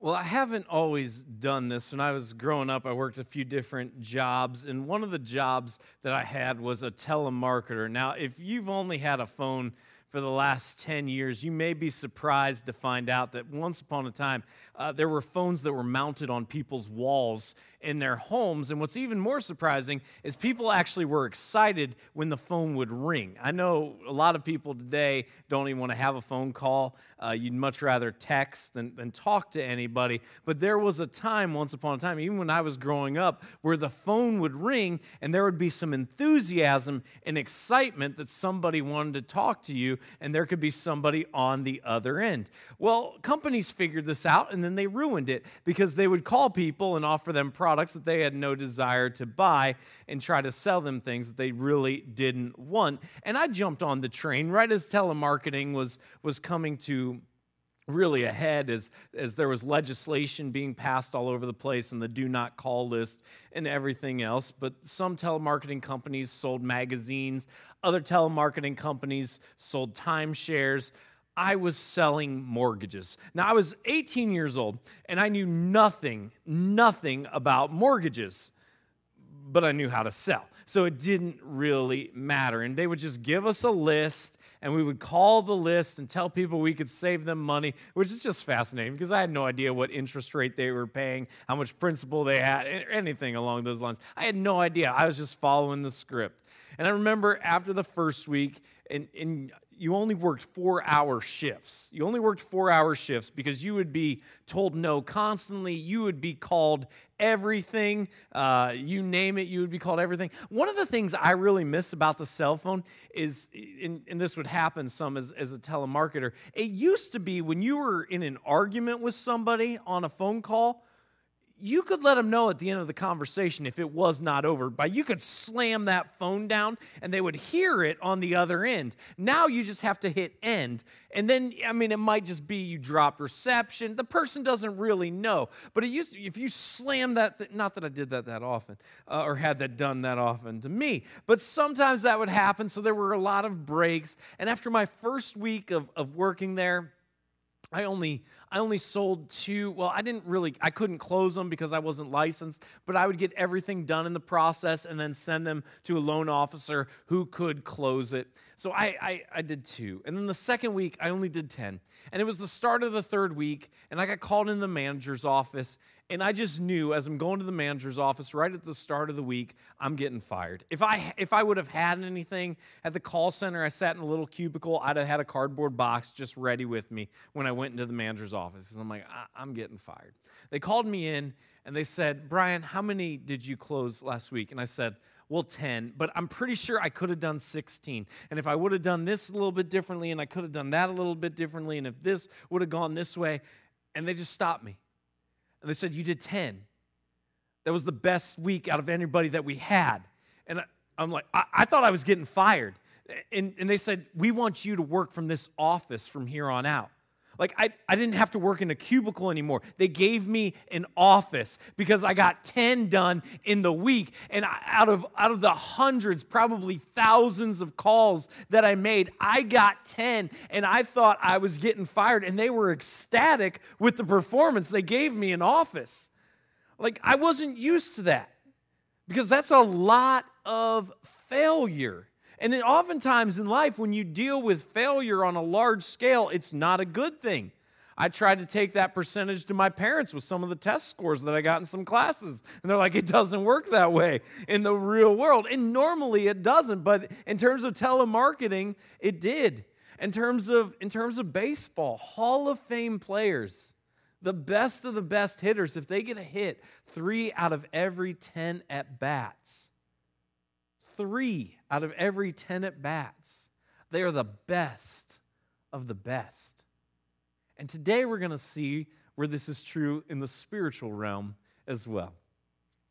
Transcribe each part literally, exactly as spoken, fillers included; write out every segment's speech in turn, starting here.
Well, I haven't always done this. When I was growing up, I worked a few different jobs, and one of the jobs that I had was a telemarketer. Now, if you've only had a phone for the last ten years, you may be surprised to find out that once upon a time, uh, there were phones that were mounted on people's walls in their homes. And what's even more surprising is people actually were excited when the phone would ring. I know a lot of people today don't even want to have a phone call. Uh, you'd much rather text than, than talk to anybody. But there was a time, once upon a time, even when I was growing up, where the phone would ring and there would be some enthusiasm and excitement that somebody wanted to talk to you, and there could be somebody on the other end. Well, companies figured this out, and then they ruined it because they would call people and offer them products that they had no desire to buy and try to sell them things that they really didn't want. And I jumped on the train right as telemarketing was, was coming to really ahead as, as there was legislation being passed all over the place and the do not call list and everything else. But some telemarketing companies sold magazines. Other telemarketing companies sold timeshares. I was selling mortgages. Now, I was eighteen years old, and I knew nothing, nothing about mortgages, but I knew how to sell. So it didn't really matter. And they would just give us a list, and we would call the list and tell people we could save them money, which is just fascinating because I had no idea what interest rate they were paying, how much principal they had, anything along those lines. I had no idea. I was just following the script. And I remember after the first week, and, and you only worked four-hour shifts. You only worked four-hour shifts because you would be told no constantly. You would be called everything. Uh, you name it, you would be called everything. One of the things I really miss about the cell phone is, and, and this would happen some as, as a telemarketer, it used to be when you were in an argument with somebody on a phone call, you could let them know at the end of the conversation if it was not over. But you could slam that phone down, and they would hear it on the other end. Now you just have to hit end. And then, I mean, it might just be you dropped reception. The person doesn't really know. But it used to, if you slam that, th- not that I did that that often, uh, or had that done that often to me, but sometimes that would happen, so there were a lot of breaks. And after my first week of, of working there, I only I only sold two, well, I didn't really, I couldn't close them because I wasn't licensed, but I would get everything done in the process and then send them to a loan officer who could close it. So I, I, I did two. And then the second week, I only did ten. And it was the start of the third week, and I got called in the manager's office, and I just knew as I'm going to the manager's office right at the start of the week, I'm getting fired. If I if I would have had anything at the call center, I sat in a little cubicle, I'd have had a cardboard box just ready with me when I went into the manager's office. And I'm like, I- I'm getting fired. They called me in, and they said, Brian, how many did you close last week? And I said, well, ten, but I'm pretty sure I could have done sixteen. And if I would have done this a little bit differently, and I could have done that a little bit differently, and if this would have gone this way, and they just stopped me. And they said, you did ten. That was the best week out of anybody that we had. And I, I'm like, I, I thought I was getting fired. And, and they said, we want you to work from this office from here on out. Like, I, I didn't have to work in a cubicle anymore. They gave me an office because I got ten done in the week. And I, out of out of the hundreds, probably thousands of calls that I made, I got ten. And I thought I was getting fired. And they were ecstatic with the performance. They gave me an office. Like, I wasn't used to that because that's a lot of failure. And then oftentimes in life, when you deal with failure on a large scale, it's not a good thing. I tried to take that percentage to my parents with some of the test scores that I got in some classes. And they're like, it doesn't work that way in the real world. And normally it doesn't. But in terms of telemarketing, it did. In terms of, in terms of baseball, Hall of Fame players, the best of the best hitters, if they get a hit, three out of every ten at-bats. Three out of every ten at-bats, they are the best of the best. And today we're going to see where this is true in the spiritual realm as well.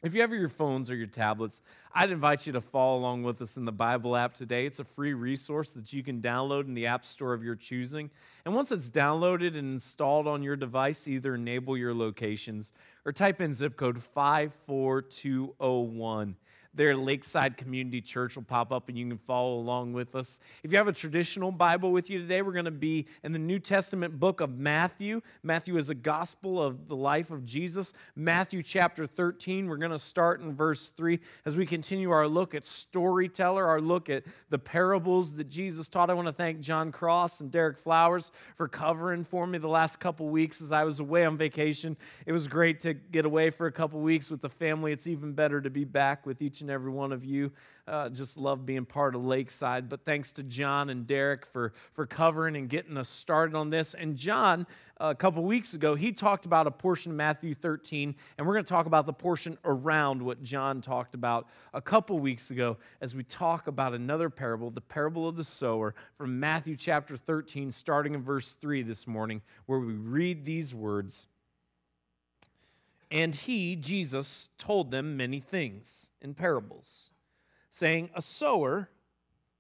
If you have your phones or your tablets, I'd invite you to follow along with us in the Bible app today. It's a free resource that you can download in the app store of your choosing. And once it's downloaded and installed on your device, either enable your locations or type in zip code five four two zero one. there at Lakeside Community Church will pop up, and you can follow along with us. If you have a traditional Bible with you today, we're going to be in the New Testament book of Matthew. Matthew is a gospel of the life of Jesus. Matthew chapter thirteen, we're going to start in verse three as we continue our look at storyteller, our look at the parables that Jesus taught. I want to thank John Cross and Derek Flowers for covering for me the last couple weeks as I was away on vacation. It was great to get away for a couple weeks with the family. It's even better to be back with each and every one of you. Uh, just love being part of Lakeside. But thanks to John and Derek for, for covering and getting us started on this. And John, a couple weeks ago, he talked about a portion of Matthew thirteen, and we're going to talk about the portion around what John talked about a couple weeks ago as we talk about another parable, the parable of the sower from Matthew chapter thirteen, starting in verse three this morning, where we read these words. And he, Jesus, told them many things in parables, saying, a sower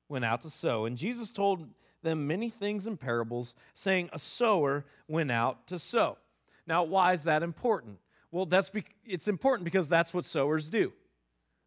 went out to sow. And Jesus told them many things in parables, saying, a sower went out to sow. Now, why is that important? Well, that's be- it's important because that's what sowers do.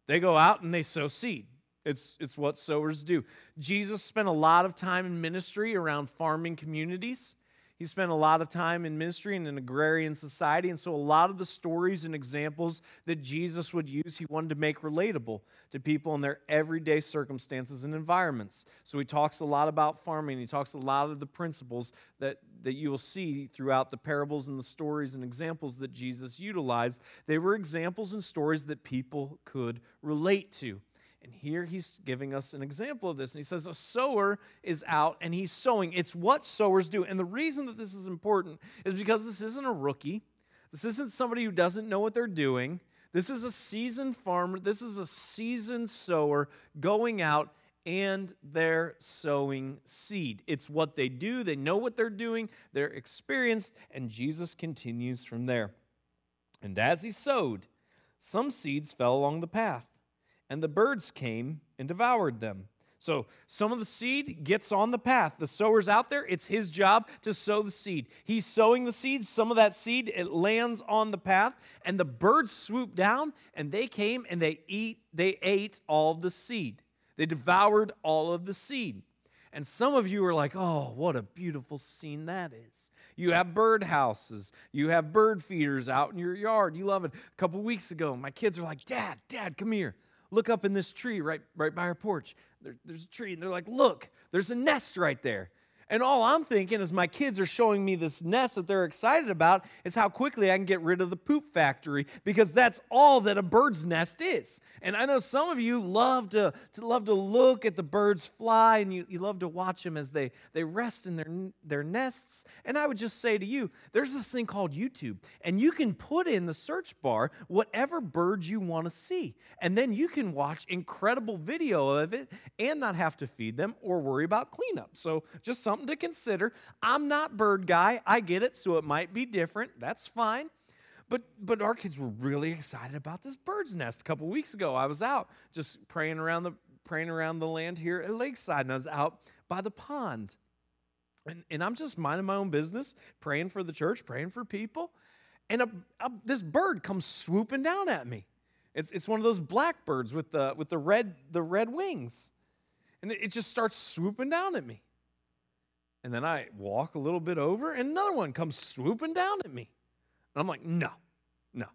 They go out and they sow seed. It's, it's what sowers do. Jesus spent a lot of time in ministry around farming communities. He spent a lot of time in ministry in an agrarian society, and so a lot of the stories and examples that Jesus would use, he wanted to make relatable to people in their everyday circumstances and environments. So he talks a lot about farming. He talks a lot of the principles that, that you will see throughout the parables and the stories and examples that Jesus utilized. They were examples and stories that people could relate to. And here he's giving us an example of this. And he says a sower is out and he's sowing. It's what sowers do. And the reason that this is important is because this isn't a rookie. This isn't somebody who doesn't know what they're doing. This is a seasoned farmer. This is a seasoned sower going out and they're sowing seed. It's what they do. They know what they're doing. They're experienced. And Jesus continues from there. And as he sowed, some seeds fell along the path. And the birds came and devoured them. So some of the seed gets on the path. The sower's out there. It's his job to sow the seed. He's sowing the seed. Some of that seed, it lands on the path. And the birds swoop down, and they came and they eat. They ate all the seed. They devoured all of the seed. And some of you are like, oh, what a beautiful scene that is. You have bird houses. You have bird feeders out in your yard. You love it. A couple weeks ago, my kids were like, Dad, Dad, come here. Look up in this tree right, right by our porch. There, there's a tree. And they're like, look, there's a nest right there. And all I'm thinking as my kids are showing me this nest that they're excited about is how quickly I can get rid of the poop factory, because that's all that a bird's nest is. And I know some of you love to, to love to look at the birds fly, and you, you love to watch them as they, they rest in their, their nests. And I would just say to you, there's this thing called YouTube, and you can put in the search bar whatever bird you want to see. And then you can watch incredible video of it and not have to feed them or worry about cleanup. So just something to consider. I'm not bird guy. I get it, so it might be different. That's fine. But but our kids were really excited about this bird's nest. A couple weeks ago, I was out just praying around the praying around the land here at Lakeside, and I was out by the pond. And, and I'm just minding my own business, praying for the church, praying for people. And a, a, this bird comes swooping down at me. It's it's one of those blackbirds with the with the red the red wings. And it, it just starts swooping down at me. And then I walk a little bit over, and another one comes swooping down at me. And I'm like, no, no.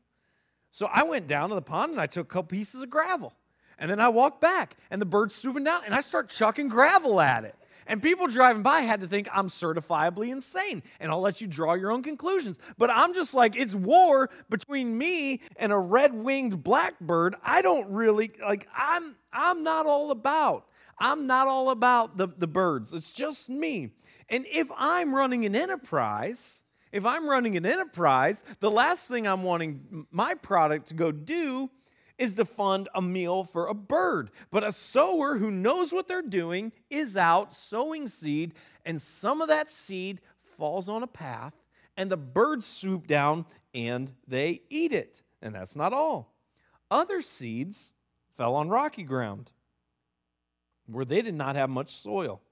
So I went down to the pond, and I took a couple pieces of gravel. And then I walked back, and the bird's swooping down, and I start chucking gravel at it. And people driving by had to think I'm certifiably insane. And I'll let you draw your own conclusions. But I'm just like, it's war between me and a red-winged blackbird. I don't really, like, I'm, I'm not all about. I'm not all about the, the birds. It's just me. And if I'm running an enterprise, if I'm running an enterprise, the last thing I'm wanting my product to go do is to fund a meal for a bird. But a sower who knows what they're doing is out sowing seed, and some of that seed falls on a path, and the birds swoop down and they eat it. And that's not all. Other seeds fell on rocky ground, where they did not have much soil.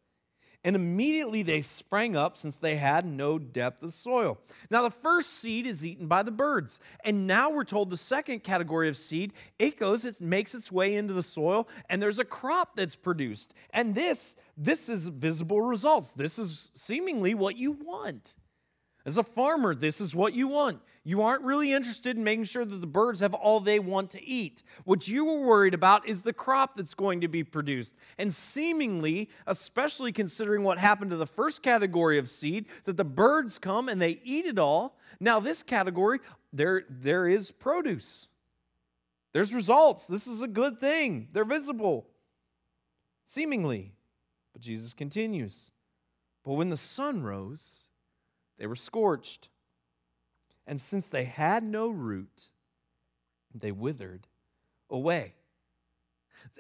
And immediately they sprang up, since they had no depth of soil. Now the first seed is eaten by the birds. And now we're told the second category of seed, it goes, it makes its way into the soil, and there's a crop that's produced. And this, this is visible results. This is seemingly what you want. As a farmer, this is what you want. You aren't really interested in making sure that the birds have all they want to eat. What you were worried about is the crop that's going to be produced. And seemingly, especially considering what happened to the first category of seed, that the birds come and they eat it all. Now this category, there, there is produce. There's results. This is a good thing. They're visible, seemingly. But Jesus continues. But when the sun rose, they were scorched, and since they had no root, they withered away.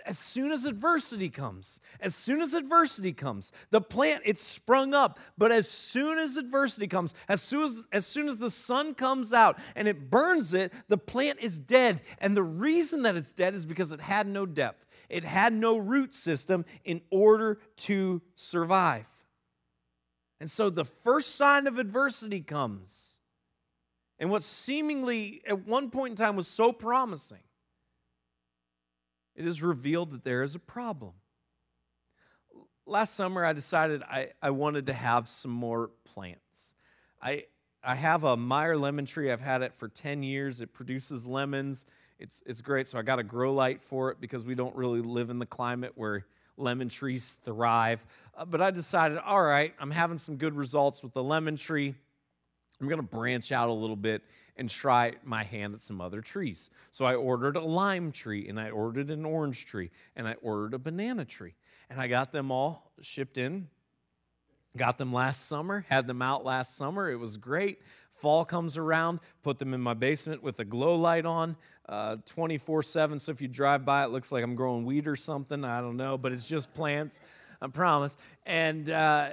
As soon as adversity comes, as soon as adversity comes, the plant, it's sprung up, but as soon as adversity comes, as soon as, as soon as the sun comes out and it burns it, the plant is dead. And the reason that it's dead is because it had no depth. It had no root system in order to survive. And so the first sign of adversity comes. And what seemingly at one point in time was so promising, it is revealed that there is a problem. Last summer, I decided I, I wanted to have some more plants. I I have a Meyer lemon tree. I've had it for ten years. It produces lemons. It's, it's great. So I got a grow light for it because we don't really live in the climate where lemon trees thrive. Uh, but I decided, all right, I'm having some good results with the lemon tree. I'm going to branch out a little bit and try my hand at some other trees. So I ordered a lime tree, and I ordered an orange tree, and I ordered a banana tree. And I got them all shipped in. Got them last summer, had them out last summer. It was great. Fall comes around, put them in my basement with a glow light on, uh, twenty-four seven, so if you drive by, it looks like I'm growing weed or something. I don't know, but it's just plants, I promise. And uh,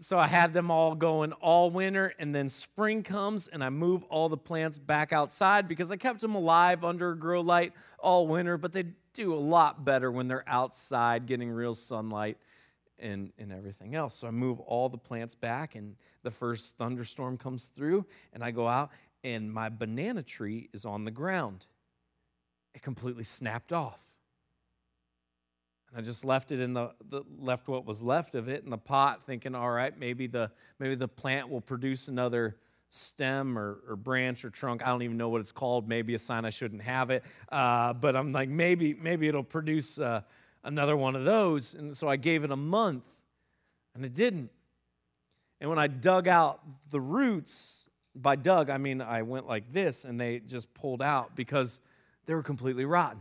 so I had them all going all winter, and then spring comes, and I move all the plants back outside because I kept them alive under a grow light all winter, but they do a lot better when they're outside getting real sunlight. And, and everything else. So I move all the plants back, and the first thunderstorm comes through, and I go out, and my banana tree is on the ground. It completely snapped off. And I just left it in the, the left what was left of it in the pot, thinking, all right, maybe the maybe the plant will produce another stem or, or branch or trunk. I don't even know what it's called. Maybe a sign I shouldn't have it. Uh, but I'm like, maybe maybe it'll produce Uh, another one of those. And so I gave it a month, and it didn't. And when I dug out the roots, by dug, I mean I went like this, and they just pulled out because they were completely rotten.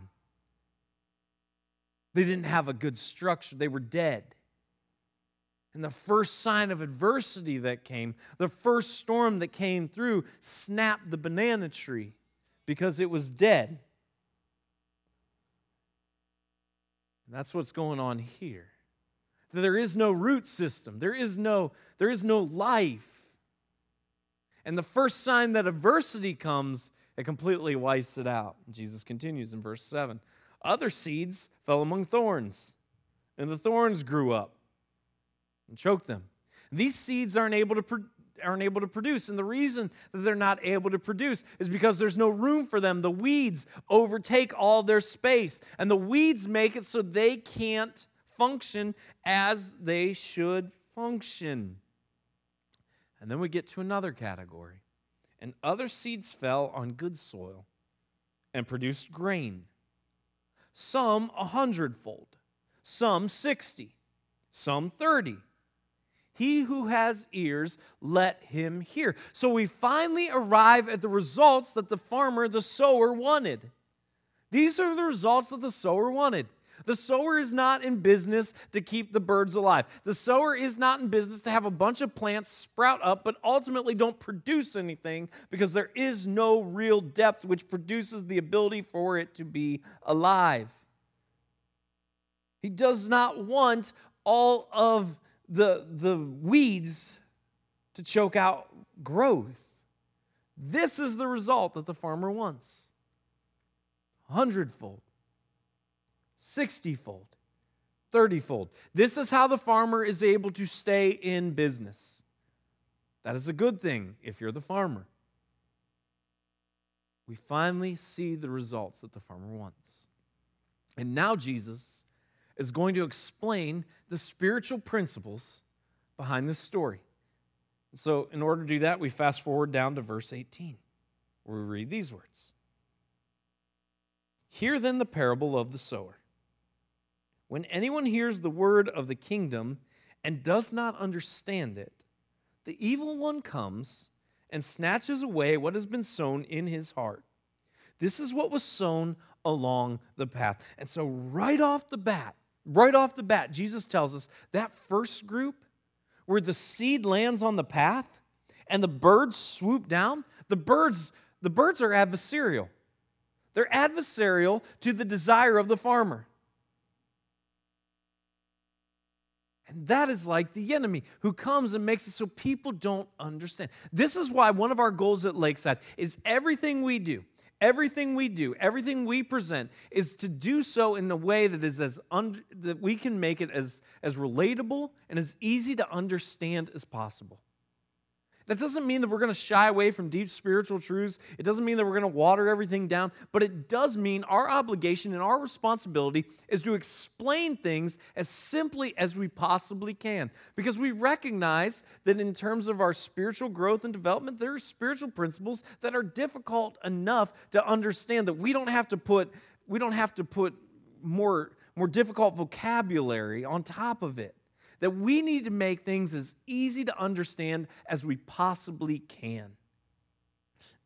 They didn't have a good structure. They were dead. And the first sign of adversity that came, the first storm that came through, snapped the banana tree because it was dead. And that's what's going on here. There is no root system. There is no, there is no life. And the first sign that adversity comes, it completely wipes it out. And Jesus continues in verse seven. Other seeds fell among thorns, and the thorns grew up and choked them. These seeds aren't able to pro- aren't able to produce, and the reason that they're not able to produce is because there's no room for them. The weeds overtake all their space, and the weeds make it so they can't function as they should function. And then we get to another category. And other seeds fell on good soil and produced grain, some a hundredfold, some sixty, some thirty. He who has ears, let him hear. So we finally arrive at the results that the farmer, the sower, wanted. These are the results that the sower wanted. The sower is not in business to keep the birds alive. The sower is not in business to have a bunch of plants sprout up, but ultimately don't produce anything because there is no real depth which produces the ability for it to be alive. He does not want all of The, the weeds to choke out growth. This is the result that the farmer wants. Hundredfold, sixtyfold, thirtyfold. This is how the farmer is able to stay in business. That is a good thing if you're the farmer. We finally see the results that the farmer wants. And now Jesus is going to explain the spiritual principles behind this story. So in order to do that, we fast forward down to verse eighteen, where we read these words. Hear then the parable of the sower. When anyone hears the word of the kingdom and does not understand it, the evil one comes and snatches away what has been sown in his heart. This is what was sown along the path. And so right off the bat, right off the bat, Jesus tells us that first group where the seed lands on the path and the birds swoop down, the birds, the birds are adversarial. They're adversarial to the desire of the farmer. And that is like the enemy who comes and makes it so people don't understand. This is why one of our goals at Lakeside is everything we do, everything we do, everything we present is to do so in a way that is as un- that we can make it as, as relatable and as easy to understand as possible. That doesn't mean that we're going to shy away from deep spiritual truths. It doesn't mean that we're going to water everything down. But it does mean our obligation and our responsibility is to explain things as simply as we possibly can. Because we recognize that in terms of our spiritual growth and development, there are spiritual principles that are difficult enough to understand that we don't have to put, we don't have to put more, more difficult vocabulary on top of it. That we need to make things as easy to understand as we possibly can.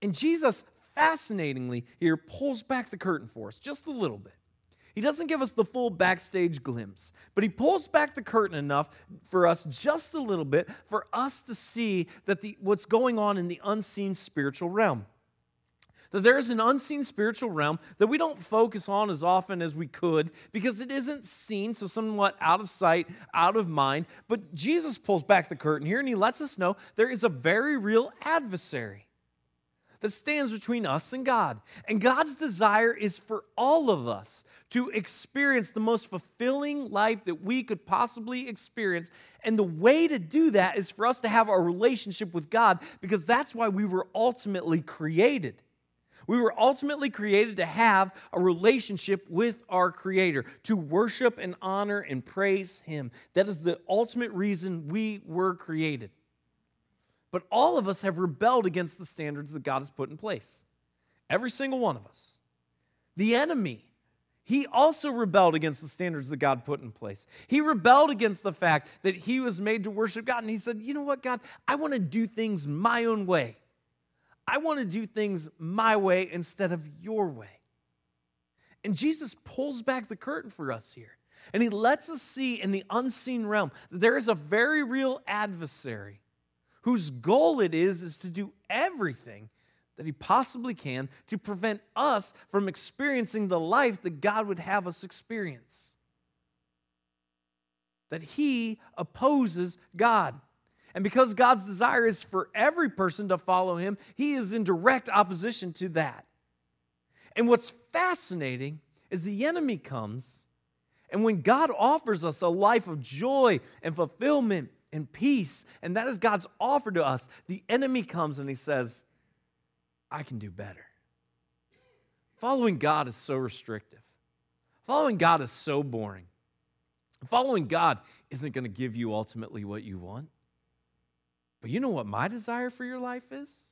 And Jesus, fascinatingly here, pulls back the curtain for us just a little bit. He doesn't give us the full backstage glimpse, but he pulls back the curtain enough for us just a little bit for us to see that the, what's going on in the unseen spiritual realm. That there is an unseen spiritual realm that we don't focus on as often as we could because it isn't seen, so somewhat out of sight, out of mind. But Jesus pulls back the curtain here and he lets us know there is a very real adversary that stands between us and God. And God's desire is for all of us to experience the most fulfilling life that we could possibly experience. And the way to do that is for us to have our relationship with God because that's why we were ultimately created. We were ultimately created to have a relationship with our Creator, to worship and honor and praise Him. That is the ultimate reason we were created. But all of us have rebelled against the standards that God has put in place. Every single one of us. The enemy, he also rebelled against the standards that God put in place. He rebelled against the fact that he was made to worship God. And he said, you know what, God, I want to do things my own way. I want to do things my way instead of your way. And Jesus pulls back the curtain for us here. And he lets us see in the unseen realm that there is a very real adversary whose goal it is, is to do everything that he possibly can to prevent us from experiencing the life that God would have us experience. That he opposes God. And because God's desire is for every person to follow him, he is in direct opposition to that. And what's fascinating is the enemy comes, and when God offers us a life of joy and fulfillment and peace, and that is God's offer to us, the enemy comes and he says, I can do better. Following God is so restrictive. Following God is so boring. Following God isn't going to give you ultimately what you want. But you know what my desire for your life is?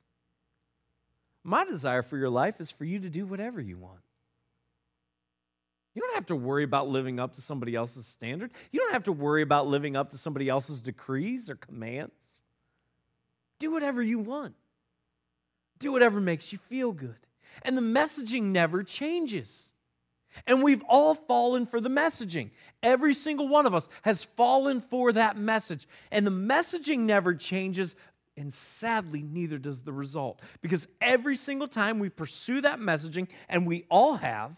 My desire for your life is for you to do whatever you want. You don't have to worry about living up to somebody else's standard. You don't have to worry about living up to somebody else's decrees or commands. Do whatever you want. Do whatever makes you feel good. And the messaging never changes. And we've all fallen for the messaging. Every single one of us has fallen for that message. And the messaging never changes, and sadly, neither does the result. Because every single time we pursue that messaging, and we all have,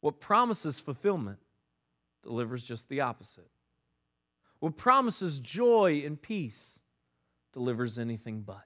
what promises fulfillment delivers just the opposite. What promises joy and peace delivers anything but.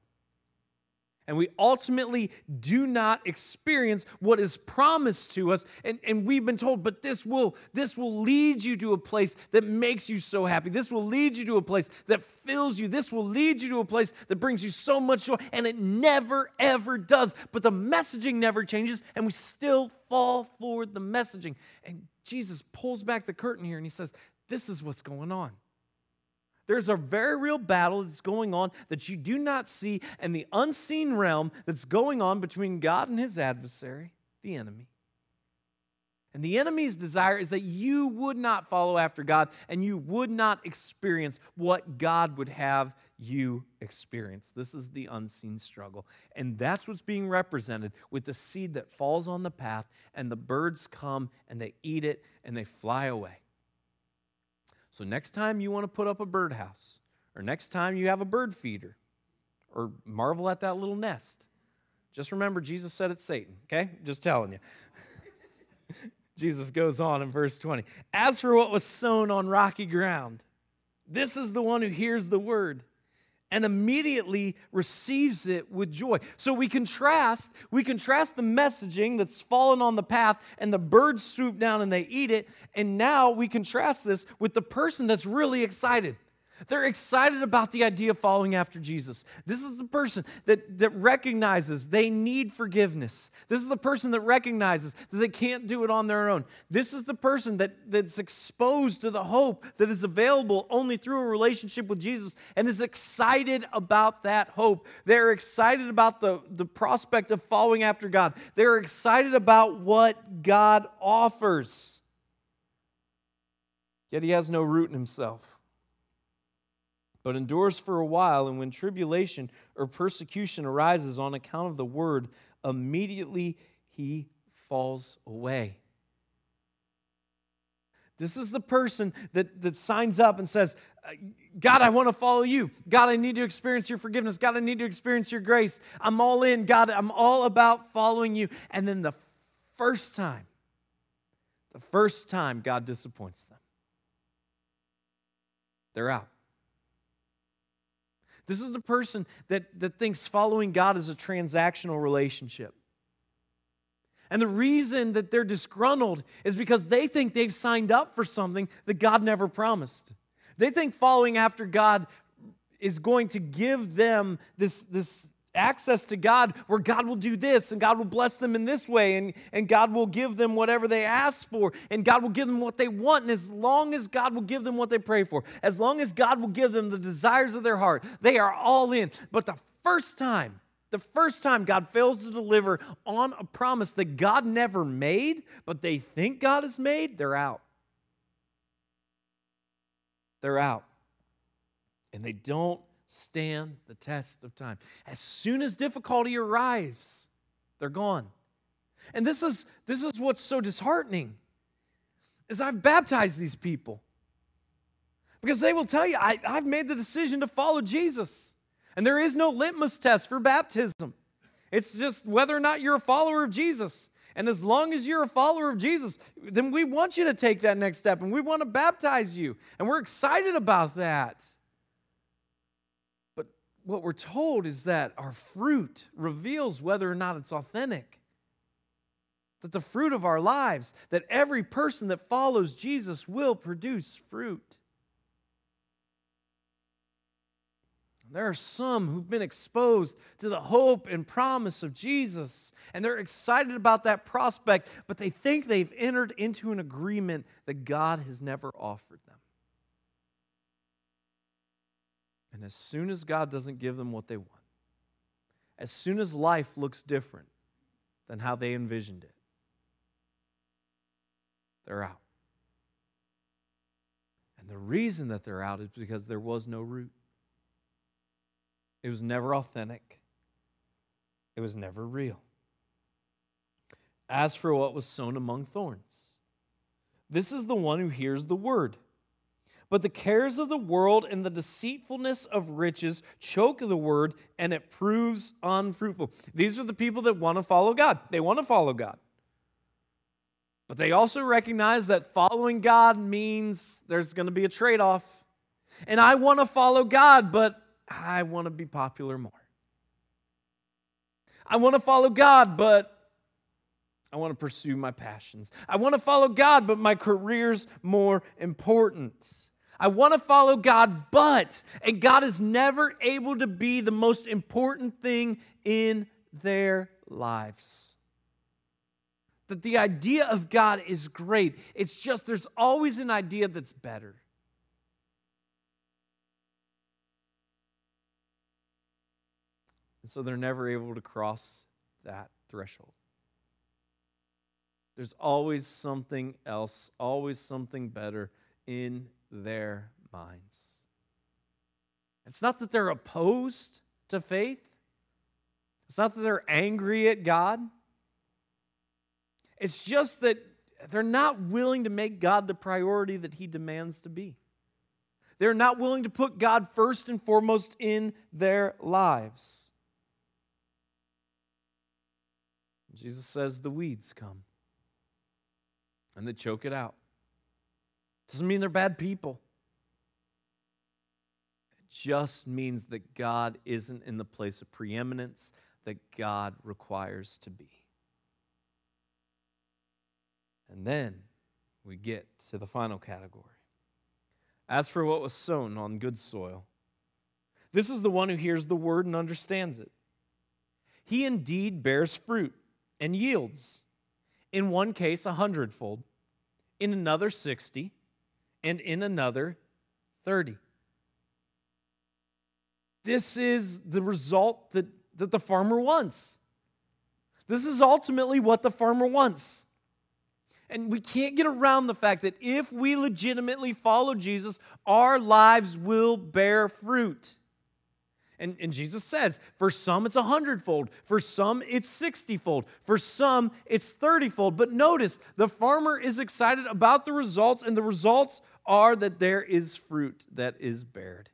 And we ultimately do not experience what is promised to us. And, and we've been told, but this will, this will lead you to a place that makes you so happy. This will lead you to a place that fills you. This will lead you to a place that brings you so much joy. And it never, ever does. But the messaging never changes, and we still fall for the messaging. And Jesus pulls back the curtain here, and he says, this is what's going on. There's a very real battle that's going on that you do not see, and the unseen realm that's going on between God and his adversary, the enemy. And the enemy's desire is that you would not follow after God, and you would not experience what God would have you experience. This is the unseen struggle. And that's what's being represented with the seed that falls on the path, and the birds come, and they eat it, and they fly away. So next time you want to put up a birdhouse, or next time you have a bird feeder, or marvel at that little nest, just remember Jesus said it's Satan, okay? Just telling you. Jesus goes on in verse twenty. As for what was sown on rocky ground, this is the one who hears the word and immediately receives it with joy. So we contrast, we contrast the messaging that's fallen on the path, and the birds swoop down and they eat it, and now we contrast this with the person that's really excited. They're excited about the idea of following after Jesus. This is the person that, that recognizes they need forgiveness. This is the person that recognizes that they can't do it on their own. This is the person that, that's exposed to the hope that is available only through a relationship with Jesus and is excited about that hope. They're excited about the, the prospect of following after God. They're excited about what God offers. Yet he has no root in himself, but endures for a while, and when tribulation or persecution arises on account of the word, immediately he falls away. This is the person that, that signs up and says, God, I want to follow you. God, I need to experience your forgiveness. God, I need to experience your grace. I'm all in. God, I'm all about following you. And then the first time, the first time God disappoints them, they're out. This is the person that, that thinks following God is a transactional relationship. And the reason that they're disgruntled is because they think they've signed up for something that God never promised. They think following after God is going to give them this, this access to God where God will do this, and God will bless them in this way, and, and God will give them whatever they ask for, and God will give them what they want, and as long as God will give them what they pray for, as long as God will give them the desires of their heart, they are all in. But the first time, the first time God fails to deliver on a promise that God never made, but they think God has made, they're out. They're out. And they don't stand the test of time. As soon as difficulty arrives, they're gone. And this is this is what's so disheartening, is I've baptized these people, because they will tell you, I, I've made the decision to follow Jesus. And there is no litmus test for baptism. It's just whether or not you're a follower of Jesus. And as long as you're a follower of Jesus, then we want you to take that next step, and we want to baptize you. And we're excited about that. What we're told is that our fruit reveals whether or not it's authentic. That the fruit of our lives, that every person that follows Jesus will produce fruit. There are some who've been exposed to the hope and promise of Jesus, and they're excited about that prospect, but they think they've entered into an agreement that God has never offered them. And as soon as God doesn't give them what they want, as soon as life looks different than how they envisioned it, they're out. And the reason that they're out is because there was no root. It was never authentic. It was never real. As for what was sown among thorns, this is the one who hears the word. But the cares of the world and the deceitfulness of riches choke the word, and it proves unfruitful. These are the people that want to follow God. They want to follow God. But they also recognize that following God means there's going to be a trade-off. And I want to follow God, but I want to be popular more. I want to follow God, but I want to pursue my passions. I want to follow God, but my career's more important. I want to follow God, but, and God is never able to be the most important thing in their lives. That the idea of God is great. It's just there's always an idea that's better. And so they're never able to cross that threshold. There's always something else, always something better in their minds. It's not that they're opposed to faith. It's not that they're angry at God. It's just that they're not willing to make God the priority that He demands to be. They're not willing to put God first and foremost in their lives. Jesus says the weeds come and they choke it out. Doesn't mean they're bad people. It just means that God isn't in the place of preeminence that God requires to be. And then we get to the final category. As for what was sown on good soil, this is the one who hears the word and understands it. He indeed bears fruit and yields, in one case a hundredfold, in another sixty, and in another thirty. This is the result that, that the farmer wants. This is ultimately what the farmer wants. And we can't get around the fact that if we legitimately follow Jesus, our lives will bear fruit. And, and Jesus says, for some it's a hundredfold, for some it's sixtyfold, for some it's thirtyfold. But notice, the farmer is excited about the results, and the results are that there is fruit that is bared.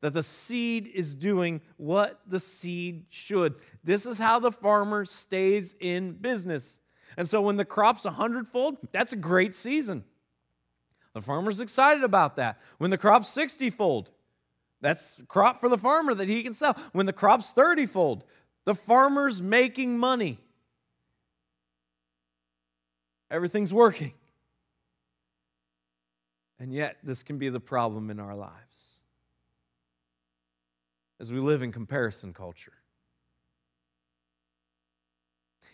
That the seed is doing what the seed should. This is how the farmer stays in business. And so when the crop's a hundredfold, that's a great season. The farmer's excited about that. When the crop's sixtyfold, that's crop for the farmer that he can sell. When the crop's thirtyfold, the farmer's making money. Everything's working. And yet, this can be the problem in our lives as we live in comparison culture.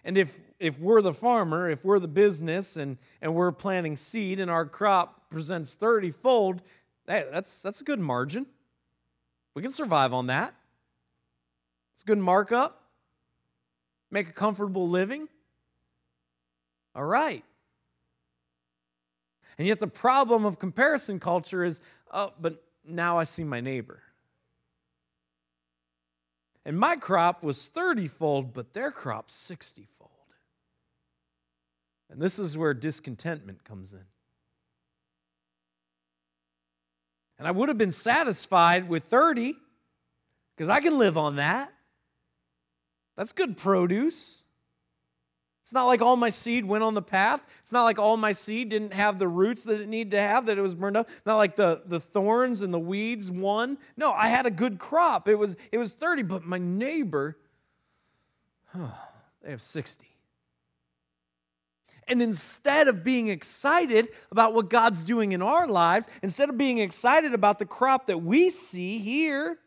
And if if we're the farmer, if we're the business, and, and we're planting seed and our crop presents thirtyfold, that, that's, that's a good margin. We can survive on that. It's a good markup. Make a comfortable living. All right. And yet the problem of comparison culture is, oh, but now I see my neighbor. And my crop was thirtyfold, but their crop's sixtyfold. And this is where discontentment comes in. And I would have been satisfied with thirty, because I can live on that. That's good produce. It's not like all my seed went on the path. It's not like all my seed didn't have the roots that it needed to have, that it was burned up. Not like the, the thorns and the weeds won. No, I had a good crop. It was, it was thirty, but my neighbor, huh, they have sixty. And instead of being excited about what God's doing in our lives, instead of being excited about the crop that we see here,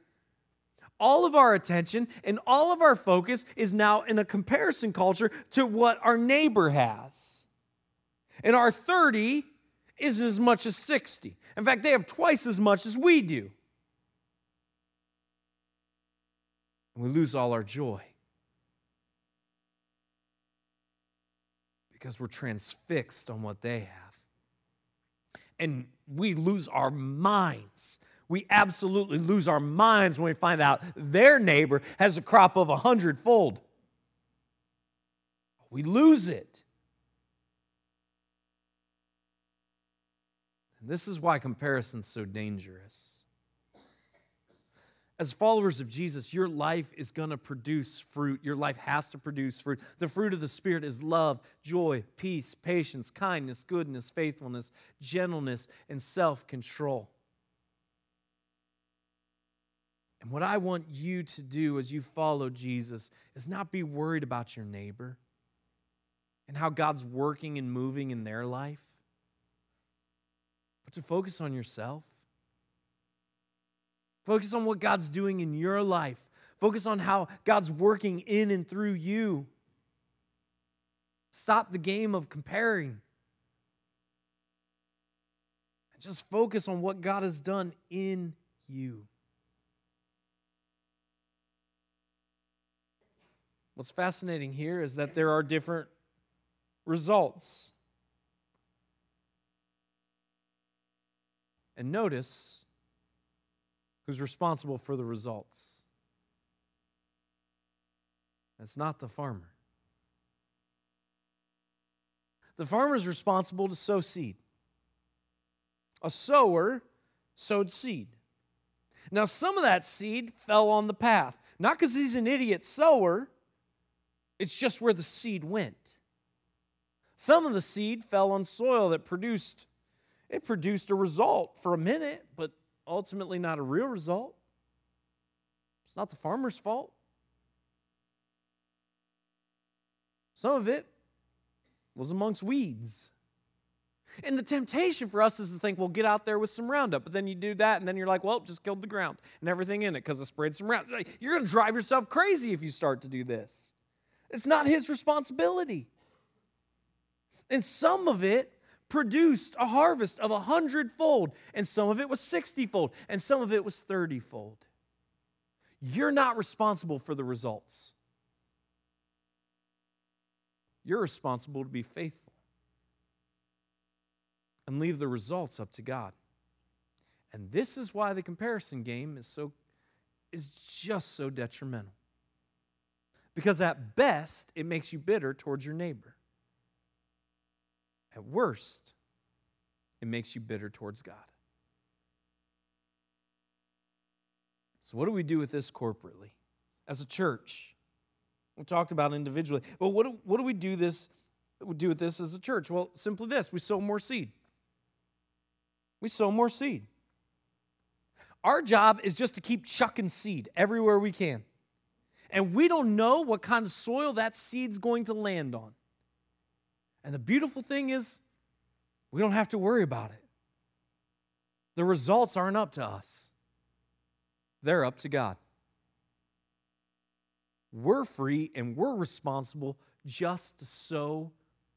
all of our attention and all of our focus is now in a comparison culture to what our neighbor has. And our thirty isn't as much as sixty. In fact, they have twice as much as we do. And we lose all our joy. Because we're transfixed on what they have. And we lose our minds. We absolutely lose our minds when we find out their neighbor has a crop of a hundredfold. We lose it. And this is why comparison's so dangerous. As followers of Jesus, your life is going to produce fruit. Your life has to produce fruit. The fruit of the Spirit is love, joy, peace, patience, kindness, goodness, faithfulness, gentleness, and self-control. And what I want you to do as you follow Jesus is not be worried about your neighbor and how God's working and moving in their life, but to focus on yourself. Focus on what God's doing in your life. Focus on how God's working in and through you. Stop the game of comparing. And just focus on what God has done in you. What's fascinating here is that there are different results. And notice who's responsible for the results. It's not the farmer. The farmer's responsible to sow seed. A sower sowed seed. Now, some of that seed fell on the path. Not because he's an idiot sower. It's just where the seed went. Some of the seed fell on soil that produced, it produced a result for a minute, but ultimately not a real result. It's not the farmer's fault. Some of it was amongst weeds. And the temptation for us is to think, well, get out there with some Roundup. But then you do that, and then you're like, well, just killed the ground and everything in it because I sprayed some Roundup. You're going to drive yourself crazy if you start to do this. It's not his responsibility. And some of it produced a harvest of a hundredfold, and some of it was sixtyfold, and some of it was thirtyfold. You're not responsible for the results. You're responsible to be faithful and leave the results up to God. And this is why the comparison game is so is just so detrimental. Because at best, it makes you bitter towards your neighbor. At worst, it makes you bitter towards God. So what do we do with this corporately? As a church, we talked about individually. But what do, what do we do this? We do with this as a church? Well, simply this. We sow more seed. We sow more seed. Our job is just to keep chucking seed everywhere we can. And we don't know what kind of soil that seed's going to land on. And the beautiful thing is, we don't have to worry about it. The results aren't up to us. They're up to God. We're free and we're responsible just to sow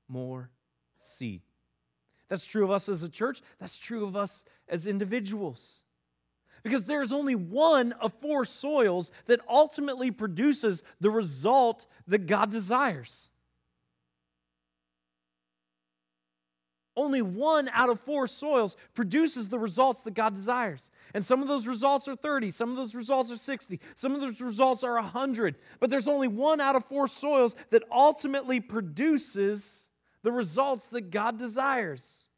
more seed. That's true of us as a church. That's true of us as individuals. Because there is only one of four soils that ultimately produces the result that God desires. Only one out of four soils produces the results that God desires. And some of those results are thirty, some of those results are sixty, some of those results are one hundred. But there's only one out of four soils that ultimately produces the results that God desires.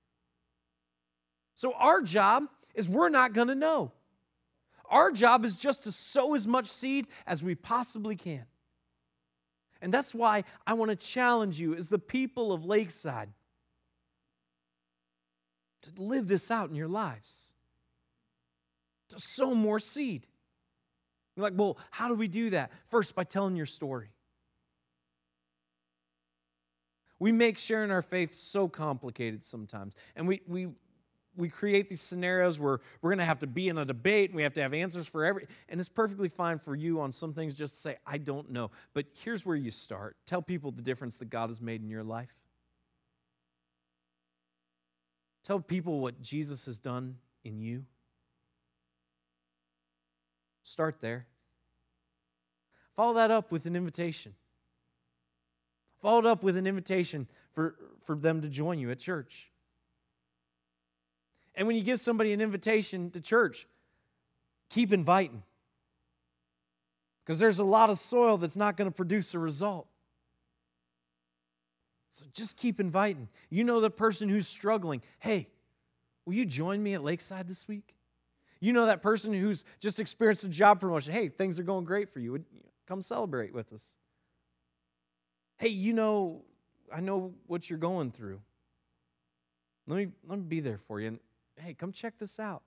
So our job is we're not going to know. Our job is just to sow as much seed as we possibly can. And that's why I want to challenge you as the people of Lakeside to live this out in your lives. To sow more seed. You're like, well, how do we do that? First, by telling your story. We make sharing our faith so complicated sometimes. And we we we create these scenarios where we're going to have to be in a debate and we have to have answers for every, and it's perfectly fine for you on some things just to say, I don't know. But here's where you start. Tell people the difference that God has made in your life. Tell people what Jesus has done in you. Start there. Follow that up with an invitation. Follow it up with an invitation for, for them to join you at church. And when you give somebody an invitation to church, keep inviting. Because there's a lot of soil that's not going to produce a result. So just keep inviting. You know the person who's struggling. Hey, will you join me at Lakeside this week? You know that person who's just experienced a job promotion. Hey, things are going great for you. Come celebrate with us. Hey, you know, I know what you're going through. Let me, let me be there for you. And hey, come check this out.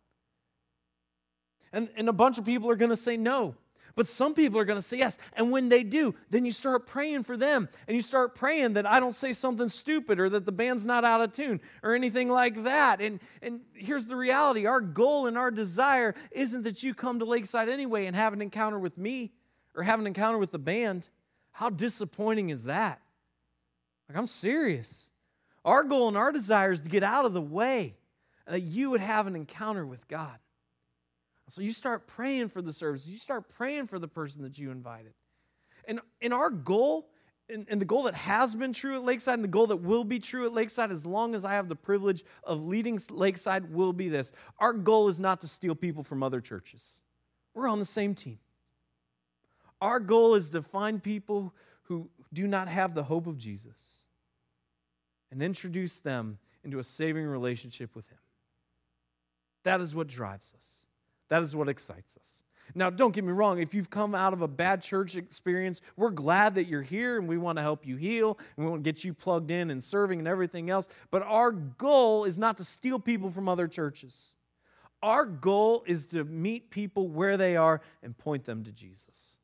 And, and a bunch of people are going to say no. But some people are going to say yes. And when they do, then you start praying for them. And you start praying that I don't say something stupid or that the band's not out of tune or anything like that. And, and here's the reality. Our goal and our desire isn't that you come to Lakeside anyway and have an encounter with me or have an encounter with the band. How disappointing is that? Like, I'm serious. Our goal and our desire is to get out of the way and that you would have an encounter with God. So you start praying for the service. You start praying for the person that you invited. And, and our goal, and, and the goal that has been true at Lakeside and the goal that will be true at Lakeside as long as I have the privilege of leading Lakeside will be this. Our goal is not to steal people from other churches. We're on the same team. Our goal is to find people who do not have the hope of Jesus and introduce them into a saving relationship with Him. That is what drives us. That is what excites us. Now, don't get me wrong. If you've come out of a bad church experience, we're glad that you're here, and we want to help you heal, and we want to get you plugged in and serving and everything else. But our goal is not to steal people from other churches. Our goal is to meet people where they are and point them to Jesus.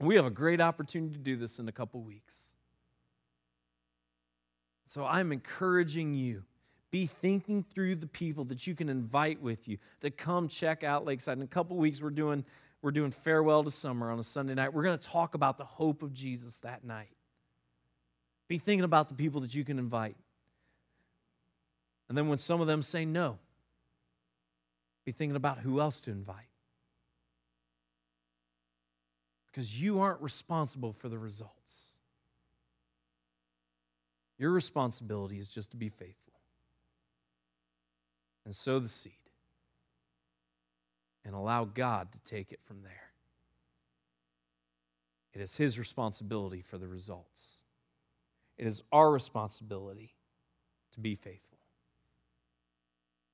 We have a great opportunity to do this in a couple weeks. So I'm encouraging you. Be thinking through the people that you can invite with you to come check out Lakeside. In a couple weeks, we're doing, we're doing Farewell to Summer on a Sunday night. We're going to talk about the hope of Jesus that night. Be thinking about the people that you can invite. And then when some of them say no, be thinking about who else to invite. Because you aren't responsible for the results. Your responsibility is just to be faithful. And sow the seed. And allow God to take it from there. It is His responsibility for the results. It is our responsibility to be faithful.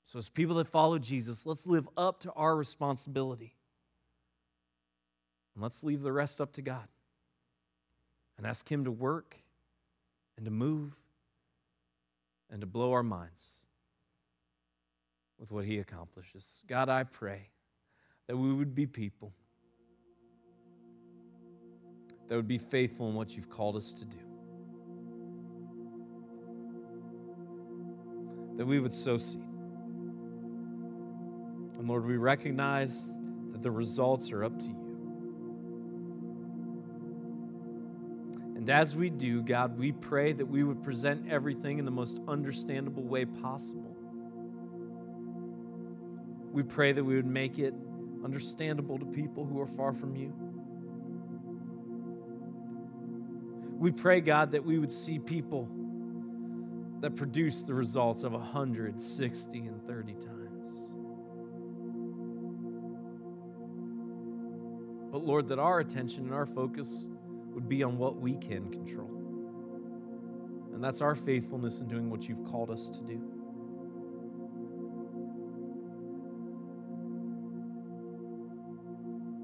So as people that follow Jesus, let's live up to our responsibility. And let's leave the rest up to God. And ask Him to work and to move and to blow our minds with what He accomplishes. God, I pray that we would be people that would be faithful in what You've called us to do. That we would sow seed. And Lord, we recognize that the results are up to You. And as we do, God, we pray that we would present everything in the most understandable way possible. We pray that we would make it understandable to people who are far from You. We pray, God, that we would see people that produce the results of one hundred sixty and thirty times. But Lord, that our attention and our focus would be on what we can control. And that's our faithfulness in doing what You've called us to do.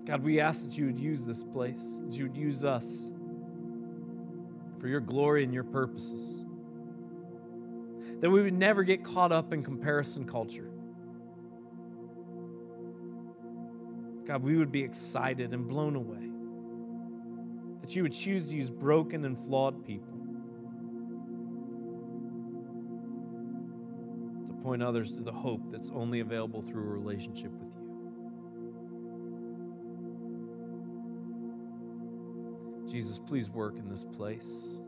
God, we ask that You would use this place, that You would use us for Your glory and Your purposes. That we would never get caught up in comparison culture. God, we would be excited and blown away that You would choose to use broken and flawed people to point others to the hope that's only available through a relationship with You. Jesus, please work in this place.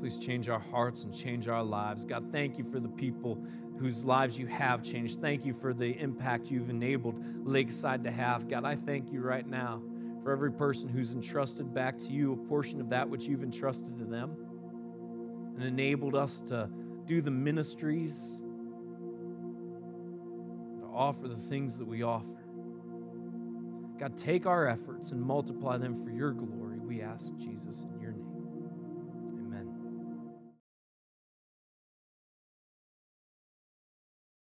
Please change our hearts and change our lives. God, thank You for the people whose lives You have changed. Thank You for the impact You've enabled Lakeside to have. God, I thank You right now for every person who's entrusted back to You a portion of that which You've entrusted to them and enabled us to do the ministries, to offer the things that we offer. God, take our efforts and multiply them for Your glory, we ask, Jesus, in Your name.